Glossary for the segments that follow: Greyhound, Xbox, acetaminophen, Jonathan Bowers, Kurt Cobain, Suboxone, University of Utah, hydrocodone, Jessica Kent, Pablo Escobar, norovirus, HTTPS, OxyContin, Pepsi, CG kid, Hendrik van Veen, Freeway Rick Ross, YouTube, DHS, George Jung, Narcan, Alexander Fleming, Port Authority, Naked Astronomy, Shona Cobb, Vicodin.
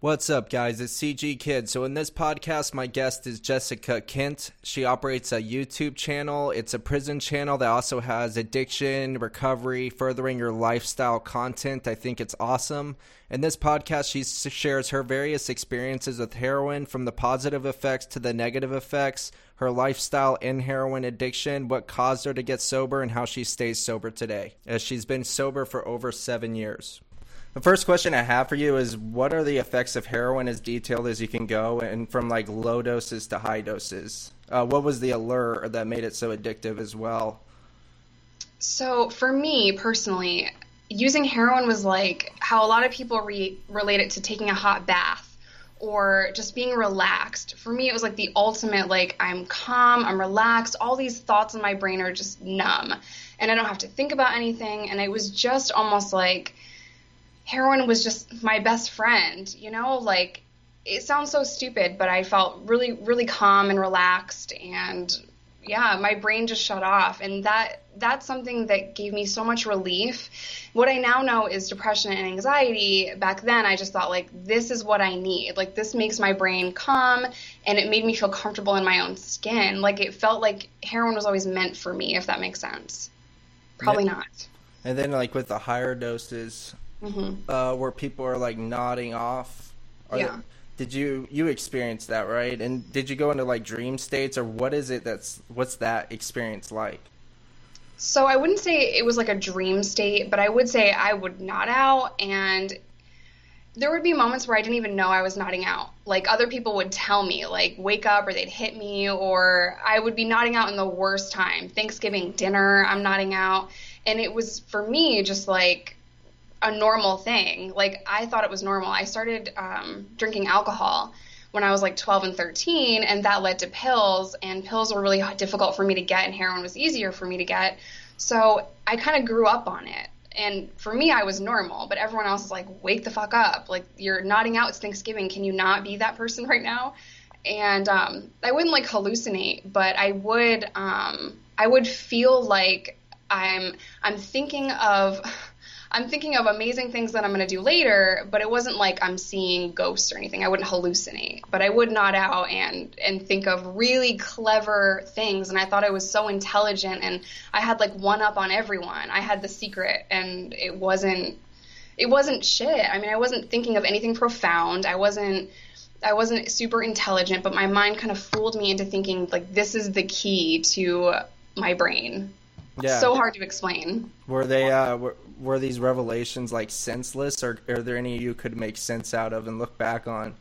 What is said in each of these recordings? What's up, guys? It's CG Kid. So in this podcast, my guest is Jessica Kent. She operates a YouTube channel. It's a prison channel that also has addiction, recovery, furthering your lifestyle content. I think it's awesome. In this podcast, she shares her various experiences with heroin, from the positive effects to the negative effects, her lifestyle and heroin addiction, what caused her to get sober, and how she stays sober today, as she's been sober for over 7 years. The first question I have for you is, what are the effects of heroin as detailed as you can go, and from like low doses to high doses? What was the allure that made it so addictive as well? So for me personally, using heroin was like how a lot of people relate it to taking a hot bath or just being relaxed. For me, it was like the ultimate, like, I'm calm, I'm relaxed, all these thoughts in my brain are just numb, and I don't have to think about anything, and it was just almost like heroin was just my best friend, you know? Like, it sounds so stupid, but I felt really, really calm and relaxed, and yeah, my brain just shut off, and that's something that gave me so much relief. What I now know is depression and anxiety. Back then, I just thought, like, this is what I need. Like, this makes my brain calm, and it made me feel comfortable in my own skin. Like, it felt like heroin was always meant for me, if that makes sense. Probably not. And then, like, with the higher doses... Mm-hmm. Where people are like nodding off. Did you experience that, right? And did you go into like dream states, or what is it what's that experience like? So I wouldn't say it was like a dream state, but I would say I would nod out, and there would be moments where I didn't even know I was nodding out. Like, other people would tell me, like, wake up, or they'd hit me, or I would be nodding out in the worst time. Thanksgiving dinner, I'm nodding out. And it was, for me, just like a normal thing. Like, I thought it was normal. I started drinking alcohol when I was like 12 and 13, and that led to pills, and pills were really difficult for me to get, and heroin was easier for me to get. So I kind of grew up on it, and for me, I was normal, but everyone else is like, wake the fuck up, like, you're nodding out, it's Thanksgiving, can you not be that person right now? And I wouldn't like hallucinate, but I would feel like I'm thinking of amazing things that I'm going to do later, but it wasn't like I'm seeing ghosts or anything. I wouldn't hallucinate, but I would nod out and think of really clever things, and I thought I was so intelligent, and I had like one up on everyone. I had the secret, and it wasn't shit. I mean, I wasn't thinking of anything profound. I wasn't super intelligent, but my mind kind of fooled me into thinking, like, this is the key to my brain. Yeah. So hard to explain. Were they were these revelations like senseless, or are there any you could make sense out of and look back on?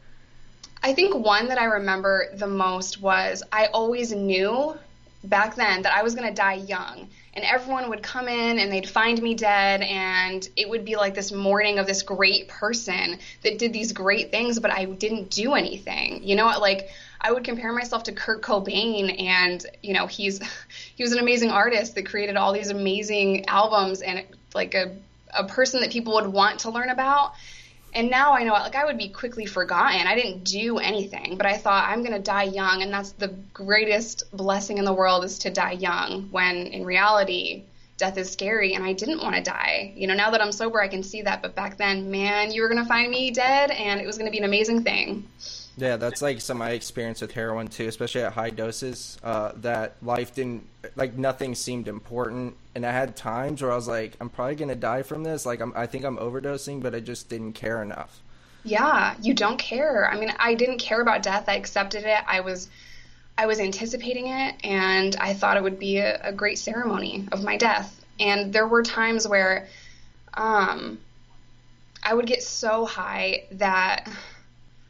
I think one that I remember the most was, I always knew back then that I was going to die young, and everyone would come in and they'd find me dead, and it would be like this mourning of this great person that did these great things, but I didn't do anything. You know, like, I would compare myself to Kurt Cobain, and, you know, he was an amazing artist that created all these amazing albums, and like a person that people would want to learn about. And now I know, like, I would be quickly forgotten. I didn't do anything, but I thought, I'm going to die young, and that's the greatest blessing in the world, is to die young, when in reality death is scary, and I didn't want to die. You know, now that I'm sober, I can see that, but back then, man, you were going to find me dead, and it was going to be an amazing thing. Yeah, that's like some I experienced with heroin too, especially at high doses, that life didn't, like, nothing seemed important. And I had times where I was like, I'm probably going to die from this. Like, I think I'm overdosing, but I just didn't care enough. Yeah, you don't care. I mean, I didn't care about death. I accepted it. I was anticipating it, and I thought it would be a great ceremony of my death. And there were times where I would get so high that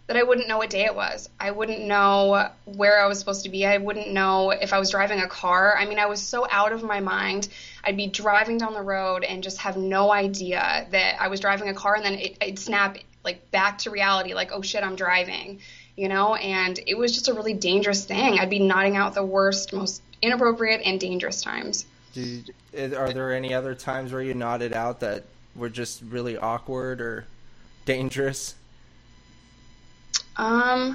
I wouldn't know what day it was. I wouldn't know where I was supposed to be. I wouldn't know if I was driving a car. I mean, I was so out of my mind. I'd be driving down the road and just have no idea that I was driving a car, and then it'd snap, like, back to reality, like, oh shit, I'm driving, you know? And it was just a really dangerous thing. I'd be nodding out the worst, most inappropriate and dangerous times. Are there any other times where you nodded out that were just really awkward or dangerous? I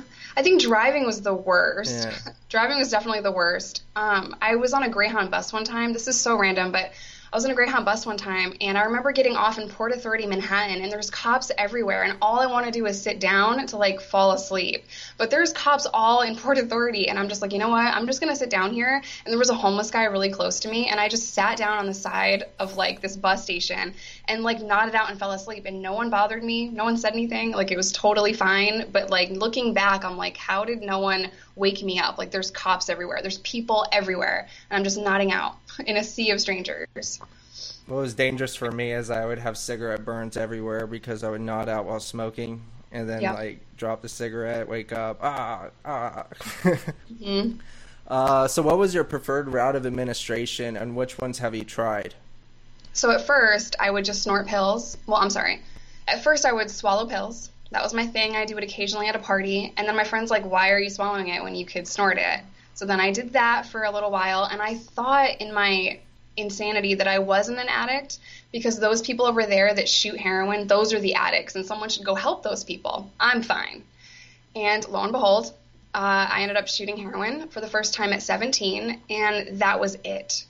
think driving was the worst. Yeah. Driving was definitely the worst. I was on a Greyhound bus one time. This is so random, but I was on a Greyhound bus one time, and I remember getting off in Port Authority, Manhattan, and there's cops everywhere, and all I want to do is sit down to, like, fall asleep. But there's cops all in Port Authority, and I'm just like, you know what, I'm just going to sit down here. And there was a homeless guy really close to me, and I just sat down on the side of, like, this bus station and, like, nodded out and fell asleep, and no one bothered me, no one said anything, like, it was totally fine. But, like, looking back, I'm like, how did no one wake me up? Like, there's cops everywhere, there's people everywhere, and I'm just nodding out in a sea of strangers. What was dangerous for me is I would have cigarette burns everywhere because I would nod out while smoking, and then like drop the cigarette, wake up, mm-hmm. So what was your preferred route of administration, and which ones have you tried? So at first I would just snort pills. Well, I'm sorry. At first I would swallow pills. That was my thing. I do it occasionally at a party. And then my friend's like, why are you swallowing it when you could snort it? So then I did that for a little while. And I thought in my insanity that I wasn't an addict because those people over there that shoot heroin, those are the addicts. And someone should go help those people. I'm fine. And lo and behold, I ended up shooting heroin for the first time at 17. And that was it.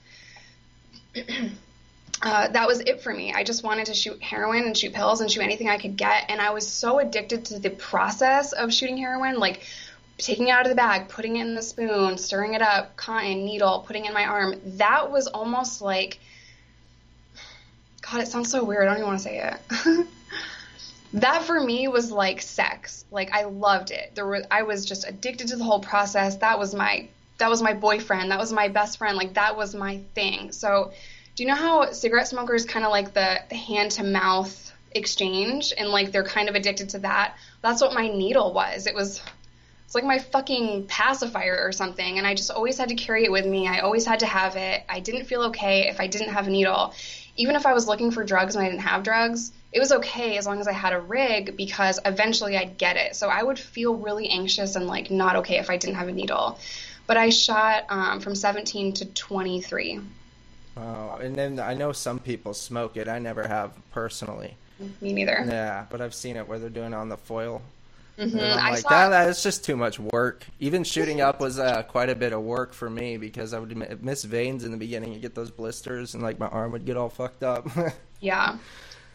That was it for me. I just wanted to shoot heroin and shoot pills and shoot anything I could get. And I was so addicted to the process of shooting heroin, like taking it out of the bag, putting it in the spoon, stirring it up, cotton, needle, putting it in my arm. That was almost like, God, it sounds so weird. I don't even want to say it. That for me was like sex. Like, I loved it. I was just addicted to the whole process. That was my boyfriend. That was my best friend. Like, that was my thing. So do you know how cigarette smokers kind of like the hand-to-mouth exchange, and like they're kind of addicted to that? That's what my needle was. It's like my fucking pacifier or something, and I just always had to carry it with me. I always had to have it. I didn't feel okay if I didn't have a needle. Even if I was looking for drugs and I didn't have drugs, it was okay as long as I had a rig, because eventually I'd get it. So I would feel really anxious and like not okay if I didn't have a needle. But I shot from 17 to 23. Oh, and then I know some people smoke it. I never have personally. Me neither. Yeah, but I've seen it where they're doing it on the foil. Mm-hmm. And I'm like, that's just too much work. Even shooting up was quite a bit of work for me because I would miss veins in the beginning and get those blisters, and like my arm would get all fucked up.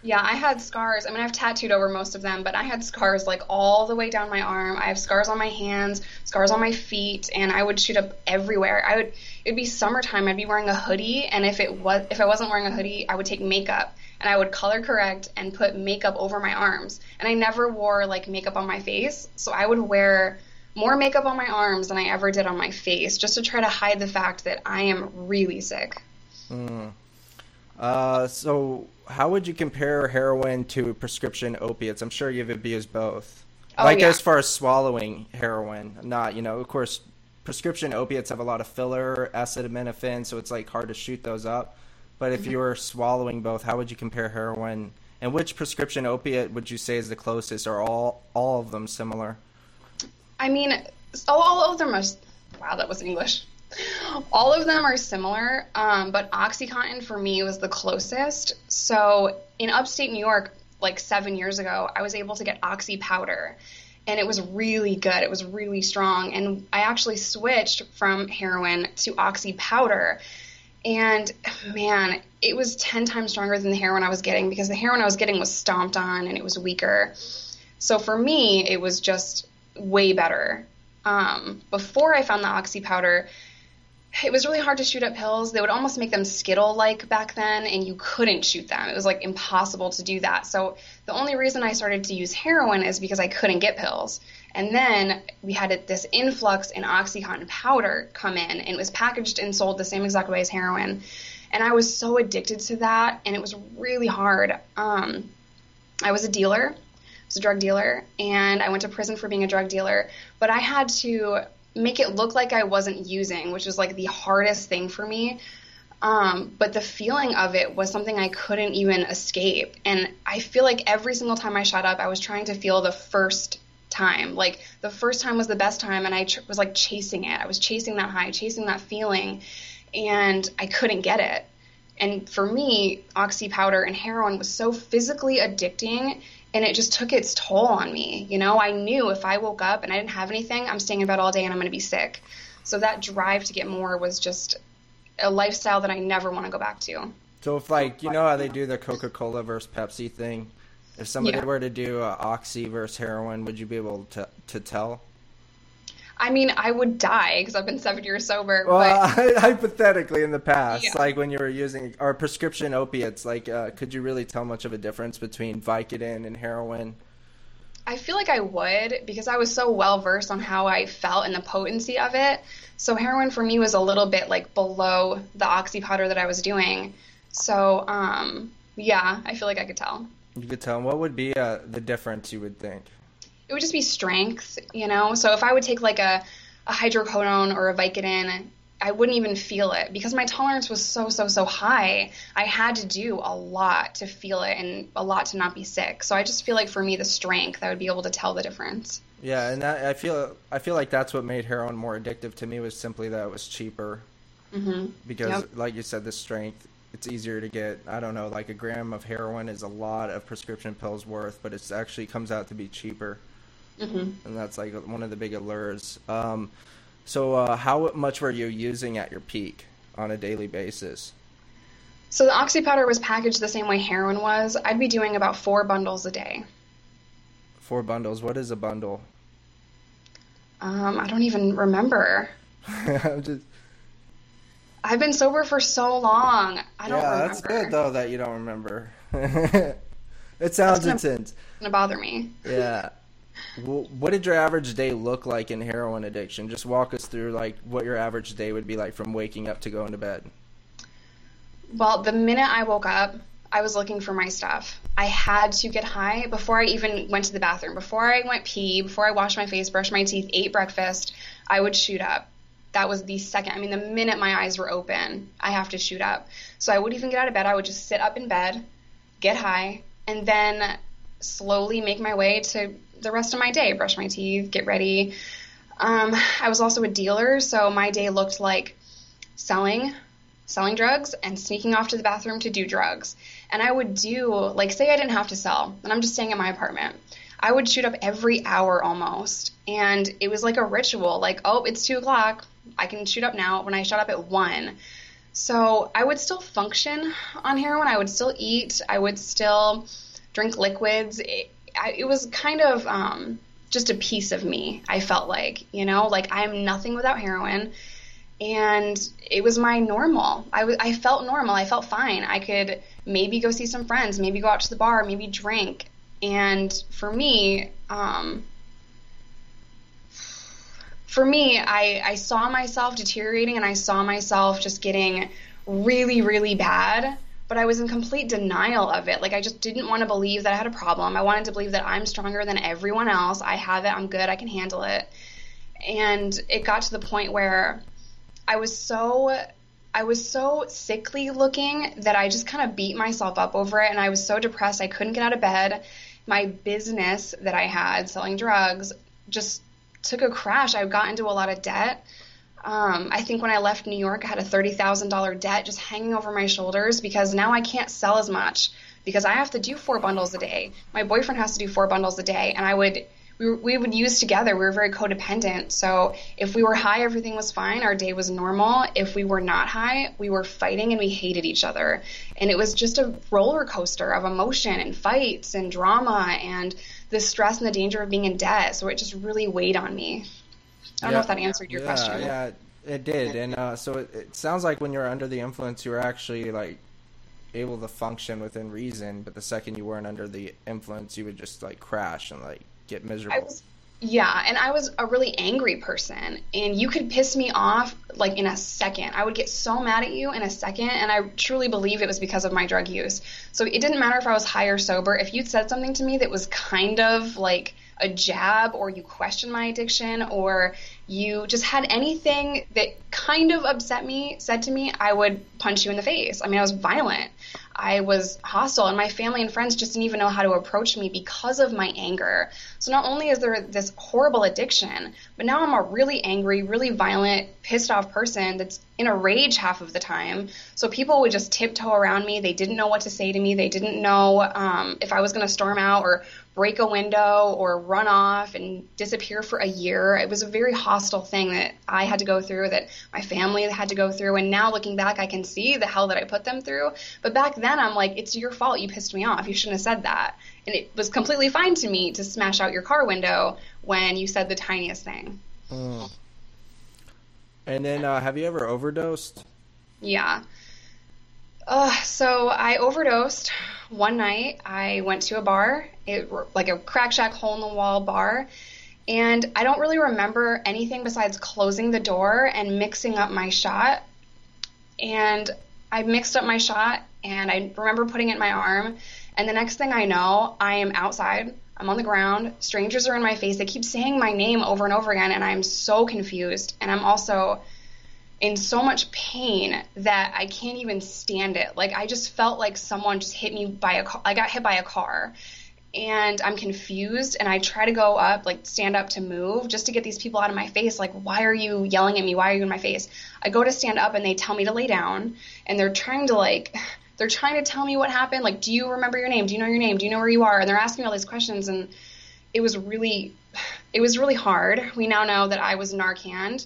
Yeah, I had scars. I mean, I've tattooed over most of them, but I had scars like all the way down my arm. I have scars on my hands, scars on my feet, and I would shoot up everywhere. It'd be summertime. I'd be wearing a hoodie, and if I wasn't wearing a hoodie, I would take makeup, and I would color correct and put makeup over my arms. And I never wore like makeup on my face, so I would wear more makeup on my arms than I ever did on my face, just to try to hide the fact that I am really sick. Mm. So how would you compare heroin to prescription opiates? I'm sure you've abused both. Oh, like, yeah. As far as swallowing heroin, not, you know, of course, prescription opiates have a lot of filler, acetaminophen, so it's like hard to shoot those up. But if you were swallowing both, how would you compare heroin? And which prescription opiate would you say is the closest, or all of them similar? I mean, all of them are – wow, that was English. All of them are similar, but OxyContin for me was the closest. So in upstate New York, like 7 years ago, I was able to get Oxy powder, and it was really good. It was really strong, and I actually switched from heroin to Oxy powder. And, man, it was 10 times stronger than the heroin I was getting, because the heroin I was getting was stomped on and it was weaker. So for me, it was just way better. Before I found the Oxy powder, it was really hard to shoot up pills. They would almost make them Skittle-like back then, and you couldn't shoot them. It was, like, impossible to do that. So the only reason I started to use heroin is because I couldn't get pills. And then we had this influx in OxyContin powder come in, and it was packaged and sold the same exact way as heroin. And I was so addicted to that, and it was really hard. I was a dealer. I was a drug dealer, and I went to prison for being a drug dealer. But I had to make it look like I wasn't using, which was like the hardest thing for me. But the feeling of it was something I couldn't even escape. And I feel like every single time I shot up, I was trying to feel the first time. Like, the first time was the best time, and I was like chasing it. I was chasing that high, chasing that feeling, and I couldn't get it. And for me, Oxy powder and heroin was so physically addicting, and it just took its toll on me. You know, I knew if I woke up and I didn't have anything, I'm staying in bed all day and I'm going to be sick. So that drive to get more was just a lifestyle that I never want to go back to. So if, like, you know how they do the Coca-Cola versus Pepsi thing? If somebody were to do Oxy versus heroin, would you be able to tell? I mean, I would die because I've been 7 years sober. Well, but... hypothetically in the past, like when you were using – or prescription opiates, like could you really tell much of a difference between Vicodin and heroin? I feel like I would because I was so well-versed on how I felt and the potency of it. So heroin for me was a little bit like below the Oxy powder that I was doing. So, yeah, I feel like I could tell. You could tell. What would be the difference, you would think? It would just be strength, you know? So if I would take like a hydrocodone or a Vicodin, I wouldn't even feel it because my tolerance was so high. I had to do a lot to feel it and a lot to not be sick. So I just feel like for me, the strength, I would be able to tell the difference. Yeah, and that, I feel like that's what made heroin more addictive to me was simply that it was cheaper. Mm-hmm. Because like you said, the strength. It's easier to get, I don't know, like a gram of heroin is a lot of prescription pills worth, but it actually comes out to be cheaper. Mm-hmm. And that's like one of the big allures. So how much were you using at your peak on a daily basis? So the Oxy powder was packaged the same way heroin was. I'd be doing about 4 bundles a day. 4 bundles. What is a bundle? I don't even remember. I've been sober for so long. I don't remember. Yeah, that's good, though, that you don't remember. It sounds intense. It's going to bother me. Yeah. Well, what did your average day look like in heroin addiction? Just walk us through, like, what your average day would be like from waking up to going to bed. Well, the minute I woke up, I was looking for my stuff. I had to get high before I even went to the bathroom. Before I went pee, before I washed my face, brushed my teeth, ate breakfast, I would shoot up. That was the second. I mean, the minute my eyes were open, I have to shoot up. So I wouldn't even get out of bed. I would just sit up in bed, get high, and then slowly make my way to the rest of my day, brush my teeth, get ready. I was also a dealer, so my day looked like selling drugs and sneaking off to the bathroom to do drugs. And I would do, like, say I didn't have to sell, and I'm just staying in my apartment. I would shoot up every hour almost, and it was like a ritual, like, oh, it's 2:00. I can shoot up now when I shot up at 1:00. So I would still function on heroin. I would still eat. I would still drink liquids. It was kind of just a piece of me, I felt like, you know, like I am nothing without heroin. And it was my normal. I felt normal. I felt fine. I could maybe go see some friends, maybe go out to the bar, maybe drink. And for me, I saw myself deteriorating and I saw myself just getting really, really bad, but I was in complete denial of it. Like, I just didn't want to believe that I had a problem. I wanted to believe that I'm stronger than everyone else. I have it. I'm good. I can handle it. And it got to the point where I was so sickly looking that I just kind of beat myself up over it. And I was so depressed. I couldn't get out of bed. My business that I had selling drugs just took a crash. I got into a lot of debt. I think when I left New York, I had a $30,000 debt just hanging over my shoulders because now I can't sell as much because I have to do 4 bundles a day. My boyfriend has to do 4 bundles a day, and we would use together. We were very codependent. So if we were high, everything was fine. Our day was normal. If we were not high, we were fighting and we hated each other. And it was just a roller coaster of emotion and fights and drama and the stress and the danger of being in debt. So it just really weighed on me. I don't know if that answered your question. Yeah, it did. And so it sounds like when you were under the influence, you were actually like able to function within reason. But the second you weren't under the influence, you would just like crash and like get miserable. And I was a really angry person, and you could piss me off like in a second. I would get so mad at you in a second, and I truly believe it was because of my drug use. So it didn't matter if I was high or sober. If you'd said something to me that was kind of like a jab, or you questioned my addiction, or you just had anything that kind of upset me, said to me, I would punch you in the face. I mean, I was violent. I was hostile, and my family and friends just didn't even know how to approach me because of my anger. So not only is there this horrible addiction, but now I'm a really angry, really violent, pissed off person that's in a rage half of the time. So people would just tiptoe around me. They didn't know what to say to me. They didn't know if I was going to storm out or break a window or run off and disappear for a year. It was a very hostile thing that I had to go through, that my family had to go through. And now looking back, I can see the hell that I put them through. But back then, I'm like, it's your fault. You pissed me off. You shouldn't have said that. And it was completely fine to me to smash out your car window when you said the tiniest thing. Mm. And then have you ever overdosed? Yeah. So I overdosed one night. I went to a bar, like a crack shack hole-in-the-wall bar, and I don't really remember anything besides closing the door and mixing up my shot. And I mixed up my shot, and I remember putting it in my arm, and the next thing I know, I am outside. I'm on the ground. Strangers are in my face. They keep saying my name over and over again, and I'm so confused. And I'm also in so much pain that I can't even stand it. Like, I just felt like someone just hit me by a car. I got hit by a car, and I'm confused, and I try to go up, like, stand up to move just to get these people out of my face. Like, why are you yelling at me? Why are you in my face? I go to stand up, and they tell me to lay down, and they're trying to, like... They're trying to tell me what happened. Like, do you remember your name? Do you know your name? Do you know where you are? And they're asking me all these questions, and it was really hard. We now know that I was Narcaned,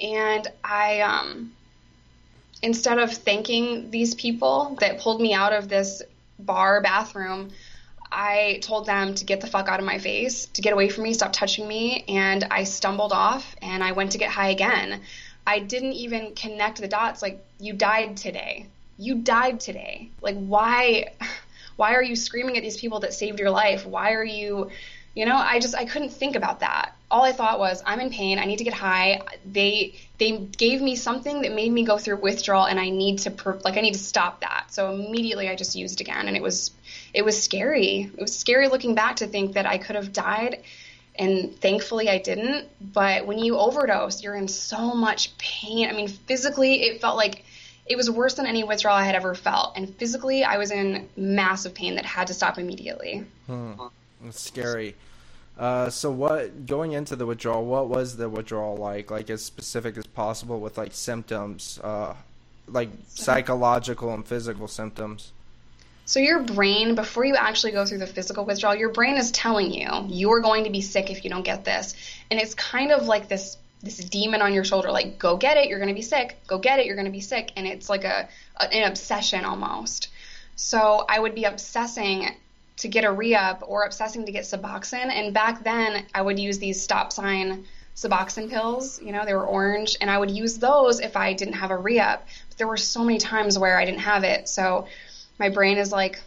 and I instead of thanking these people that pulled me out of this bar bathroom, I told them to get the fuck out of my face, to get away from me, stop touching me, and I stumbled off, and I went to get high again. I didn't even connect the dots. Like, you died today. You died today. Like, why are you screaming at these people that saved your life? Why are you, I couldn't think about that. All I thought was, I'm in pain. I need to get high. They gave me something that made me go through withdrawal, and I need to stop that. So immediately I just used again. And it was scary. It was scary looking back to think that I could have died. And thankfully I didn't. But when you overdose, you're in so much pain. I mean, physically it felt like, it was worse than any withdrawal I had ever felt. And physically, I was in massive pain that had to stop immediately. That's scary. So going into the withdrawal, what was the withdrawal like? Like, as specific as possible with, like, symptoms, like psychological and physical symptoms. So your brain, before you actually go through the physical withdrawal, your brain is telling you are going to be sick if you don't get this. And it's kind of like this demon on your shoulder, like, go get it, you're going to be sick, go get it, you're going to be sick. And it's like an obsession almost. So I would be obsessing to get a re-up or obsessing to get Suboxone. And back then I would use these stop sign Suboxone pills, they were orange, and I would use those if I didn't have a re-up. But there were so many times where I didn't have it. So my brain is like,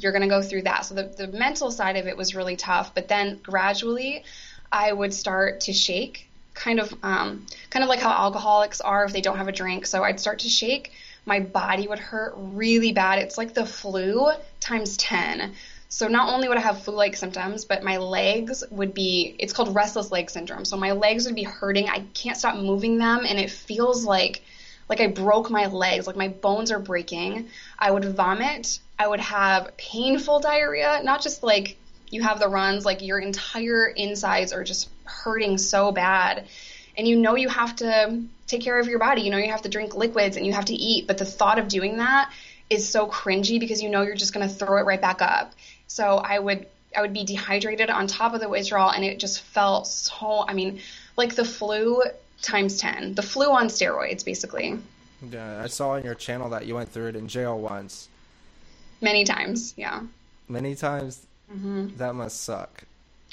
you're going to go through that. So the mental side of it was really tough. But then gradually I would start to shake, kind of like how alcoholics are if they don't have a drink. So I'd start to shake. My body would hurt really bad. It's like the flu times 10. So not only would I have flu-like symptoms, but my legs would be, it's called restless leg syndrome. So my legs would be hurting. I can't stop moving them. And it feels like I broke my legs, like my bones are breaking. I would vomit. I would have painful diarrhea, not just like you have the runs, like your entire insides are just hurting so bad. And you have to take care of your body. You have to drink liquids and you have to eat. But the thought of doing that is so cringy because you're just going to throw it right back up. So I would be dehydrated on top of the withdrawal, and it just felt so, like the flu times 10. The flu on steroids, basically. Yeah, I saw on your channel that you went through it in jail once. Many times, yeah. Many times? Mm-hmm. That must suck.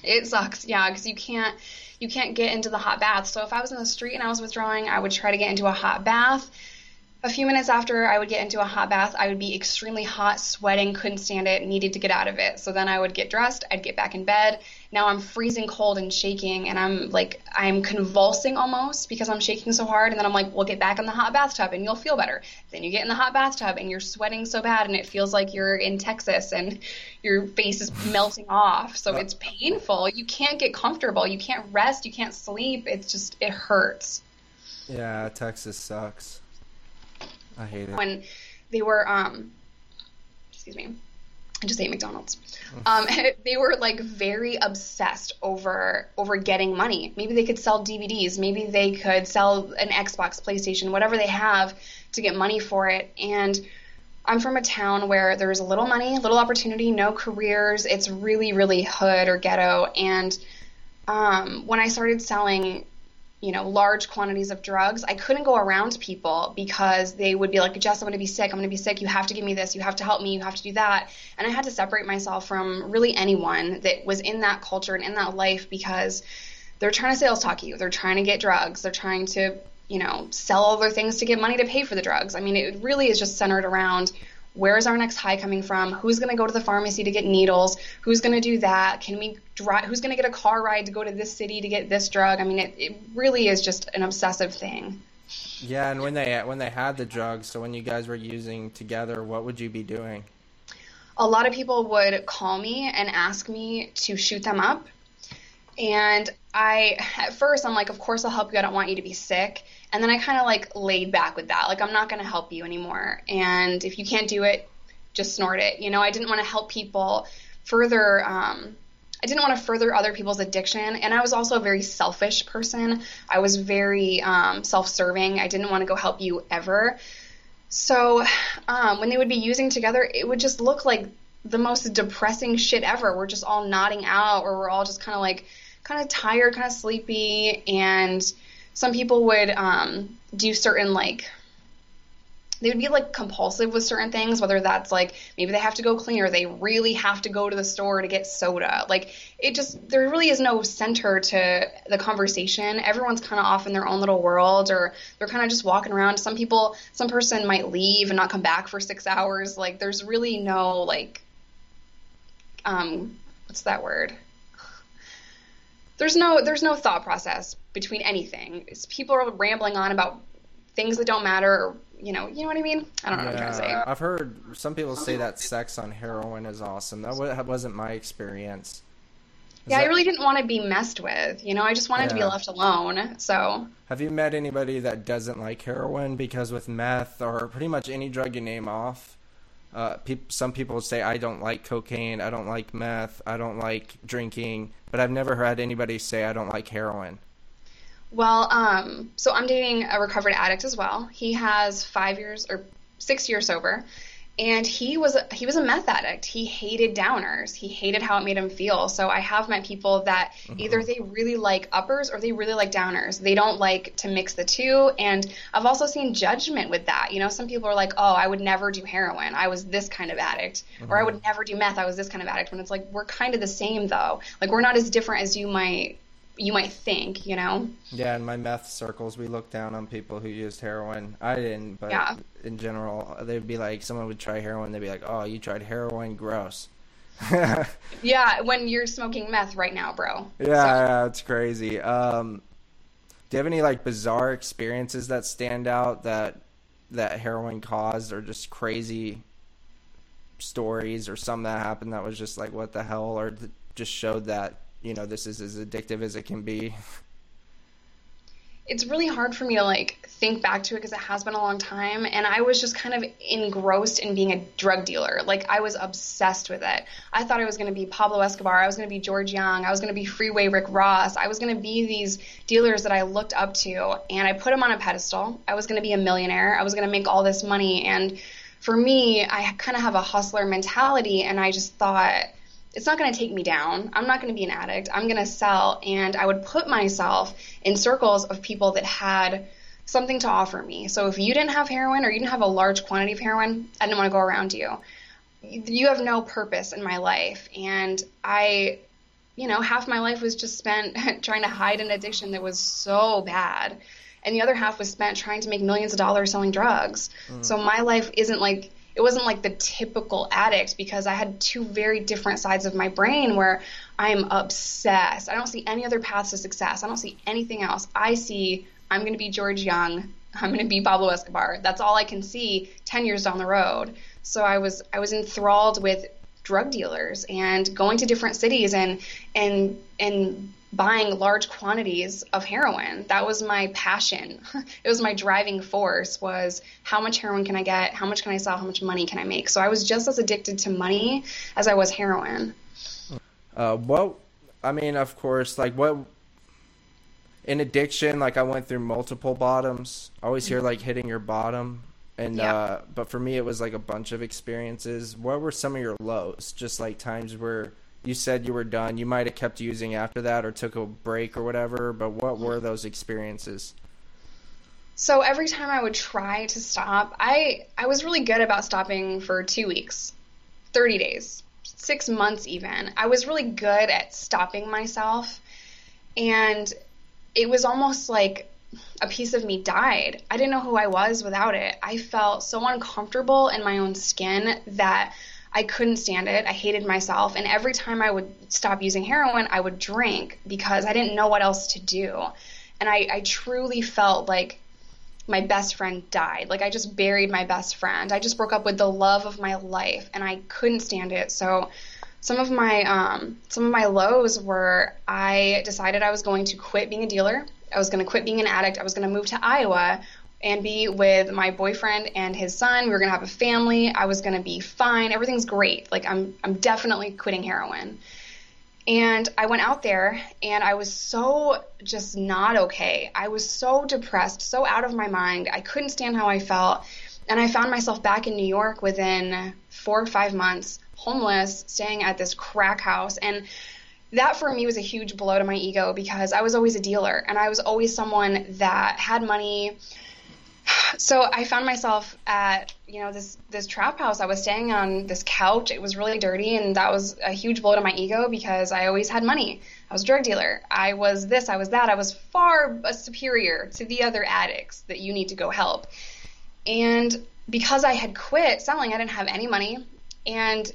It sucks, yeah, because you can't get into the hot bath. So if I was in the street and I was withdrawing, I would try to get into a hot bath. A few minutes after I would get into a hot bath, I would be extremely hot, sweating, couldn't stand it, needed to get out of it. So then I would get dressed, I'd get back in bed. Now I'm freezing cold and shaking, and I'm convulsing almost because I'm shaking so hard. And then I'm like, well, get back in the hot bathtub and you'll feel better. Then you get in the hot bathtub and you're sweating so bad, and it feels like you're in Texas and your face is melting off. So it's painful. You can't get comfortable. You can't rest. You can't sleep. It's just, it hurts. Yeah, Texas sucks. I hate it. When they were, I just ate McDonald's. They were like very obsessed over getting money. Maybe they could sell DVDs. Maybe they could sell an Xbox, PlayStation, whatever they have to get money for it. And I'm from a town where there's little money, little opportunity, no careers. It's really, really hood or ghetto. And when I started selling, you know, large quantities of drugs, I couldn't go around people because they would be like, Jess, I'm going to be sick. I'm going to be sick. You have to give me this. You have to help me. You have to do that. And I had to separate myself from really anyone that was in that culture and in that life because they're trying to sales talk you. They're trying to get drugs. They're trying to, you know, sell all their things to get money to pay for the drugs. I mean, it really is just centered around where is our next high coming from? Who's going to go to the pharmacy to get needles? Who's going to do that? Can we drive? Who's going to get a car ride to go to this city to get this drug? I mean, it really is just an obsessive thing. Yeah, and when they had the drugs, so when you guys were using together, what would you be doing? A lot of people would call me and ask me to shoot them up. And at first I'm like, of course I'll help you. I don't want you to be sick. And then I kind of like laid back with that. Like, I'm not going to help you anymore. And if you can't do it, just snort it. You know, I didn't want to help people further. I didn't want to further other people's addiction. And I was also a very selfish person. I was very self-serving. I didn't want to go help you ever. So when they would be using together, it would just look like the most depressing shit ever. We're just all nodding out, or we're all just kind of like, kind of tired, kind of sleepy. And some people would do certain, like, they would be like compulsive with certain things, whether that's like maybe they have to go clean or they really have to go to the store to get soda. Like, it just, there really is no center to the conversation. Everyone's kind of off in their own little world, or they're kind of just walking around. Some person might leave and not come back for 6 hours. Like, there's really no, like, what's that word? There's no thought process between anything. It's people are rambling on about things that don't matter, or, you know what I mean? I don't know what I'm trying to say. I've heard some people say that sex on heroin is awesome. That wasn't my experience. I really didn't want to be messed with. You know, I just wanted to be left alone. So, have you met anybody that doesn't like heroin? Because with meth or pretty much any drug you name off, some people say, I don't like cocaine, I don't like meth, I don't like drinking, but I've never heard anybody say, I don't like heroin. Well, so I'm dating a recovered addict as well. He has 6 years sober, and he was a meth addict. He hated downers. He hated how it made him feel. So I have met people that either they really like uppers or they really like downers. They don't like to mix the two. And I've also seen judgment with that. You know, some people are like, oh, I would never do heroin, I was this kind of addict, or I would never do meth, I was this kind of addict. When it's like, we're kind of the same though. Like, we're not as different as you might think, you know? Yeah, in my meth circles, we look down on people who used heroin. I didn't, but in general, they'd be like, someone would try heroin, they'd be like, oh, you tried heroin? Gross. Yeah, when you're smoking meth right now, bro. Yeah, it's crazy. Do you have any, like, bizarre experiences that stand out that heroin caused, or just crazy stories, or something that happened that was just like, what the hell, or just showed that, you know, this is as addictive as it can be? It's really hard for me to, like, think back to it because it has been a long time, and I was just kind of engrossed in being a drug dealer. Like, I was obsessed with it. I thought I was going to be Pablo Escobar. I was going to be George Jung. I was going to be Freeway Rick Ross. I was going to be these dealers that I looked up to, and I put them on a pedestal. I was going to be a millionaire. I was going to make all this money. And for me, I kind of have a hustler mentality, and I just thought, it's not going to take me down. I'm not going to be an addict. I'm going to sell. And I would put myself in circles of people that had something to offer me. So if you didn't have heroin, or you didn't have a large quantity of heroin, I didn't want to go around you. You have no purpose in my life. And I, you know, half my life was just spent trying to hide an addiction that was so bad. And the other half was spent trying to make millions of dollars selling drugs. So my life it wasn't like the typical addict, because I had two very different sides of my brain where I'm obsessed. I don't see any other paths to success. I don't see anything else. I'm going to be George Jung. I'm going to be Pablo Escobar. That's all I can see 10 years down the road. So I was enthralled with drug dealers and going to different cities and buying large quantities of heroin. That was my passion. It was my driving force, was how much heroin can I get? How much can I sell? How much money can I make? So I was just as addicted to money as I was heroin. Well, I mean, of course, like what in addiction, like I went through multiple bottoms. I always hear like hitting your bottom. And, yeah. But for me, it was like a bunch of experiences. What were some of your lows? Just like times where you said you were done, you might've kept using after that or took a break or whatever, but what were those experiences? So every time I would try to stop, I was really good about stopping for 2 weeks, 30 days, 6 months even. I was really good at stopping myself, and it was almost like a piece of me died. I didn't know who I was without it. I felt so uncomfortable in my own skin that I couldn't stand it. I hated myself. And every time I would stop using heroin, I would drink because I didn't know what else to do. And I truly felt like my best friend died. Like I just buried my best friend. I just broke up with the love of my life, and I couldn't stand it. So some of my lows were I decided I was going to quit being a dealer. I was going to quit being an addict. I was going to move to Iowa and be with my boyfriend and his son. We were going to have a family. I was going to be fine. Everything's great. Like I'm definitely quitting heroin. And I went out there and I was so just not okay. I was so depressed, so out of my mind. I couldn't stand how I felt. And I found myself back in New York within 4 or 5 months, homeless, staying at this crack house. And that for me was a huge blow to my ego because I was always a dealer and I was always someone that had money. So I found myself at, you know, this trap house. I was staying on this couch. It was really dirty, and that was a huge blow to my ego because I always had money. I was a drug dealer. I was this, I was that. I was far superior to the other addicts that you need to go help. And because I had quit selling, I didn't have any money. And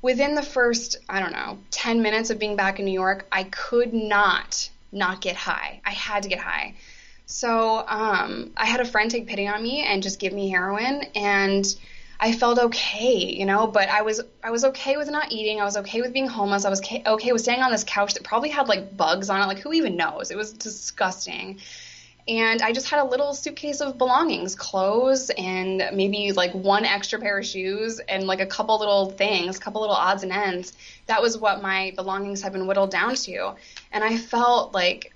within the first, 10 minutes of being back in New York, I could not get high. I had to get high. So I had a friend take pity on me and just give me heroin, and I felt okay, you know, but I was okay with not eating. I was okay with being homeless. I was okay with staying on this couch that probably had like bugs on it. Like who even knows? It was disgusting. And I just had a little suitcase of belongings, clothes, and maybe like one extra pair of shoes and like a couple little things, couple little odds and ends. That was what my belongings had been whittled down to. And I felt like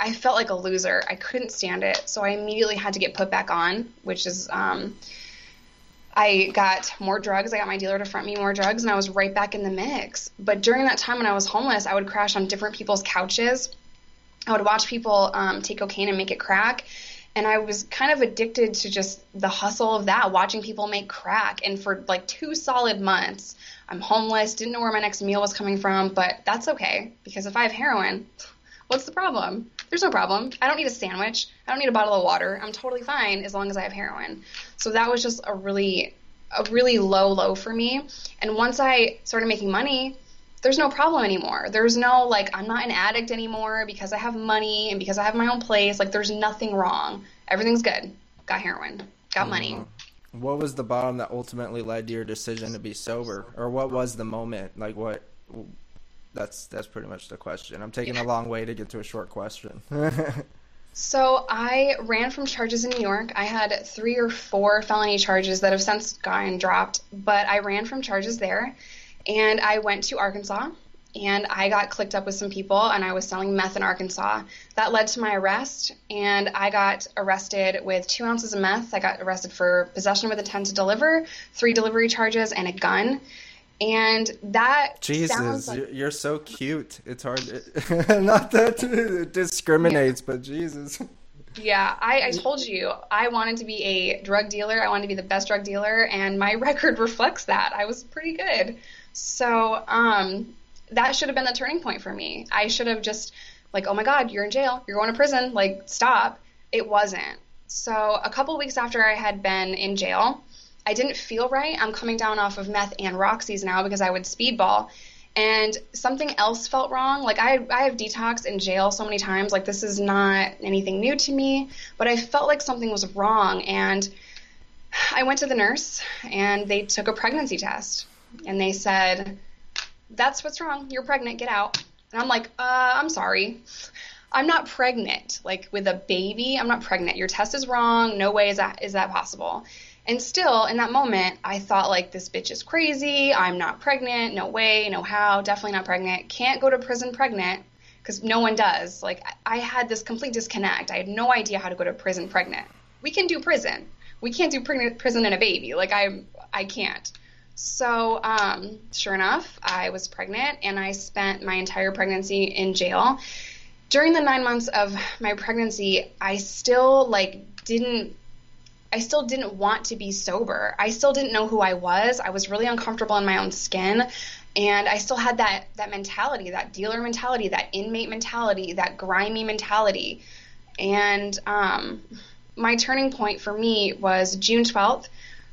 a loser. I couldn't stand it. So I immediately had to get put back on, which is, I got more drugs. I got my dealer to front me more drugs, and I was right back in the mix. But during that time when I was homeless, I would crash on different people's couches. I would watch people take cocaine and make it crack, and I was kind of addicted to just the hustle of that, watching people make crack. And for like 2 solid months, I'm homeless, didn't know where my next meal was coming from, but that's okay, because if I have heroin, what's the problem? There's no problem. I don't need a sandwich. I don't need a bottle of water. I'm totally fine as long as I have heroin. So that was just a really low for me. And once I started making money, there's no problem anymore. There's no, like, I'm not an addict anymore because I have money and because I have my own place. Like, there's nothing wrong. Everything's good. Got heroin. Got money. What was the bottom that ultimately led to your decision to be sober? Or what was the moment? Like, what? That's pretty much the question. I'm taking a long way to get to a short question. So I ran from charges in New York. I had 3 or 4 felony charges that have since gotten dropped. But I ran from charges there. And I went to Arkansas, and I got clicked up with some people, and I was selling meth in Arkansas. That led to my arrest, and I got arrested with 2 ounces of meth. I got arrested for possession with intent to deliver, 3 delivery charges, and a gun. And that Jesus, sounds like... you're so cute. It's hard. Not that it discriminates, but Jesus. Yeah, I told you, I wanted to be a drug dealer. I wanted to be the best drug dealer, and my record reflects that. I was pretty good. So that should have been the turning point for me. I should have just, like, oh, my God, you're in jail. You're going to prison. Like, stop. It wasn't. So a couple weeks after I had been in jail, I didn't feel right. I'm coming down off of meth and Roxy's now because I would speedball. And something else felt wrong. Like, I have detoxed in jail so many times. Like, this is not anything new to me. But I felt like something was wrong. And I went to the nurse, and they took a pregnancy test. And they said, that's what's wrong. You're pregnant. Get out. And I'm like, I'm sorry. I'm not pregnant, like with a baby. I'm not pregnant. Your test is wrong. No way is that possible. And still, in that moment, I thought, like, this bitch is crazy. I'm not pregnant. No way. No how. Definitely not pregnant. Can't go to prison pregnant because no one does. Like, I had this complete disconnect. I had no idea how to go to prison pregnant. We can do prison. We can't do prison and a baby. Like, I can't. So, sure enough, I was pregnant, and I spent my entire pregnancy in jail. During the 9 months of my pregnancy, I still didn't want to be sober. I still didn't know who I was. I was really uncomfortable in my own skin, and I still had that mentality, that dealer mentality, that inmate mentality, that grimy mentality. And my turning point for me was June 12th,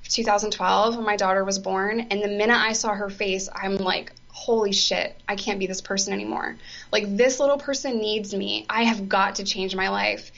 2012, when my daughter was born, and the minute I saw her face, I'm like, holy shit, I can't be this person anymore. Like, this little person needs me. I have got to change my life.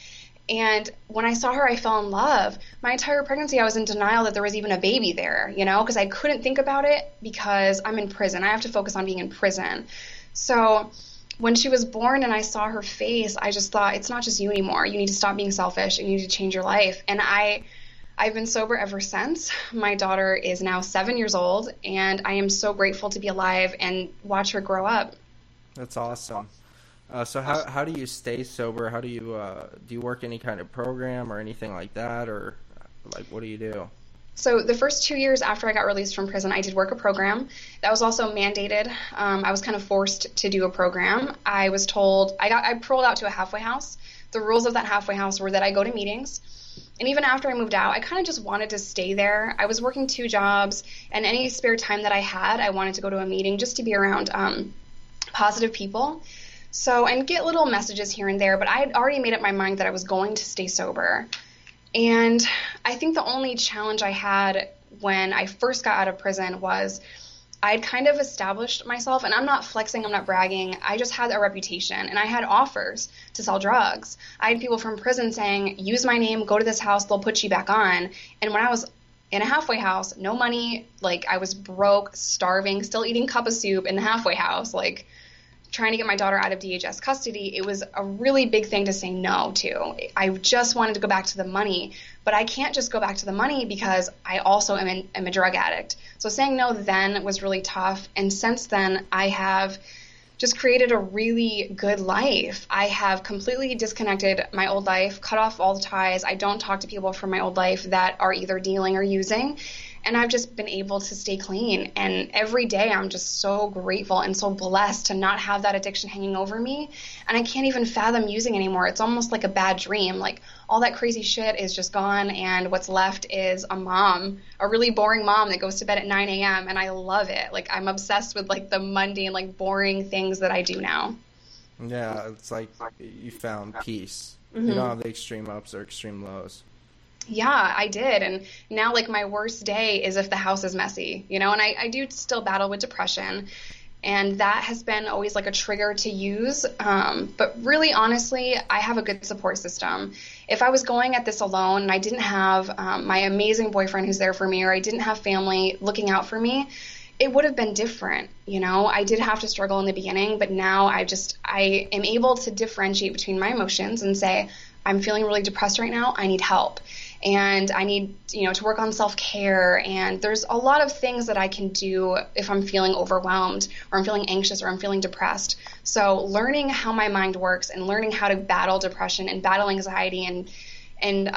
And when I saw her, I fell in love. My entire pregnancy, I was in denial that there was even a baby there, you know, because I couldn't think about it because I'm in prison. I have to focus on being in prison. So when she was born and I saw her face, I just thought, it's not just you anymore. You need to stop being selfish and you need to change your life. And I've been sober ever since. My daughter is now 7 years old, and I am so grateful to be alive and watch her grow up. That's awesome. So how do you stay sober? How do you work any kind of program or anything like that, or like what do you do? So the first 2 years after I got released from prison, I did work a program that was also mandated. I was kind of forced to do a program. I was told I paroled out to a halfway house. The rules of that halfway house were that I go to meetings. And even after I moved out, I kind of just wanted to stay there. I was working 2 jobs, and any spare time that I had, I wanted to go to a meeting just to be around positive people. So, and get little messages here and there, but I had already made up my mind that I was going to stay sober. And I think the only challenge I had when I first got out of prison was I had kind of established myself, and I'm not flexing, I'm not bragging. I just had a reputation, and I had offers to sell drugs. I had people from prison saying, use my name, go to this house, they'll put you back on. And when I was in a halfway house, no money, like I was broke, starving, still eating cup of soup in the halfway house, like trying to get my daughter out of DHS custody, it was a really big thing to say no to. I just wanted to go back to the money, but I can't just go back to the money because I also am a drug addict. So saying no then was really tough, and since then I have just created a really good life. I have completely disconnected my old life, cut off all the ties. I don't talk to people from my old life that are either dealing or using. And I've just been able to stay clean. And every day I'm just so grateful and so blessed to not have that addiction hanging over me. And I can't even fathom using anymore. It's almost like a bad dream. Like all that crazy shit is just gone. And what's left is a mom, a really boring mom that goes to bed at 9 a.m. And I love it. Like I'm obsessed with like the mundane, like boring things that I do now. Yeah, it's like you found peace. Mm-hmm. You don't have the extreme ups or extreme lows. Yeah, I did. And now like my worst day is if the house is messy, you know, and I do still battle with depression, and that has been always like a trigger to use. But really, honestly, I have a good support system. If I was going at this alone and I didn't have my amazing boyfriend who's there for me, or I didn't have family looking out for me, it would have been different. You know, I did have to struggle in the beginning, but now I am able to differentiate between my emotions and say, I'm feeling really depressed right now. I need help. And I need, you know, to work on self-care. And there's a lot of things that I can do if I'm feeling overwhelmed or I'm feeling anxious or I'm feeling depressed. So learning how my mind works and learning how to battle depression and battle anxiety and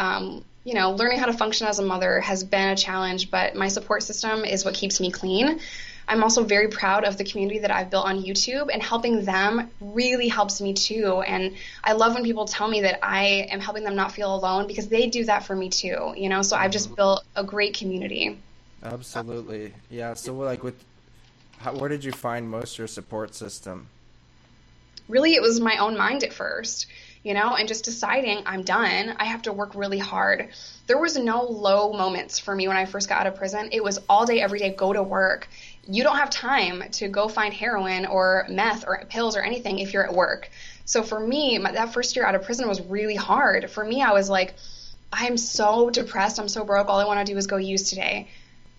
you know, learning how to function as a mother has been a challenge, but my support system is what keeps me clean. I'm also very proud of the community that I've built on YouTube, and helping them really helps me too. And I love when people tell me that I am helping them not feel alone, because they do that for me too, you know? So I've just built a great community. Absolutely. Yeah. So like where did you find most of your support system? Really, it was my own mind at first, you know, and just deciding I'm done. I have to work really hard. There was no low moments for me when I first got out of prison. It was all day, every day, go to work. You don't have time to go find heroin or meth or pills or anything if you're at work. So for me, that first year out of prison was really hard. For me, I was like, I'm so depressed. I'm so broke. All I want to do is go use today.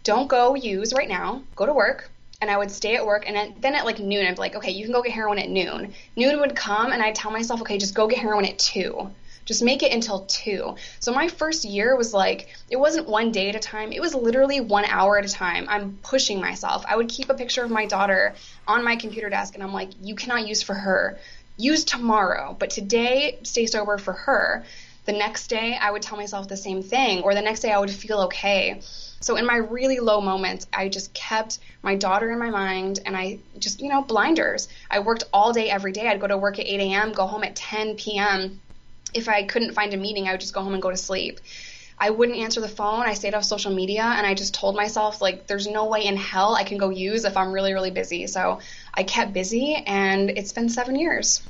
Don't go use right now. Go to work. and I would stay at work, and then at like noon, I'd be like, okay, you can go get heroin at noon. Noon would come, and I'd tell myself, okay, just go get heroin at 2. Just make it until 2. So my first year was like, it wasn't one day at a time. It was literally 1 hour at a time. I'm pushing myself. I would keep a picture of my daughter on my computer desk, and I'm like, you cannot use for her. Use tomorrow, but today stay sober for her. The next day I would tell myself the same thing, or the next day I would feel okay. So in my really low moments, I just kept my daughter in my mind, and I just, blinders. I worked all day every day. I'd go to work at 8 a.m., go home at 10 p.m. If I couldn't find a meeting, I would just go home and go to sleep. I wouldn't answer the phone. I stayed off social media, and I just told myself, like, there's no way in hell I can go use if I'm really, really busy. So I kept busy, and it's been 7 years.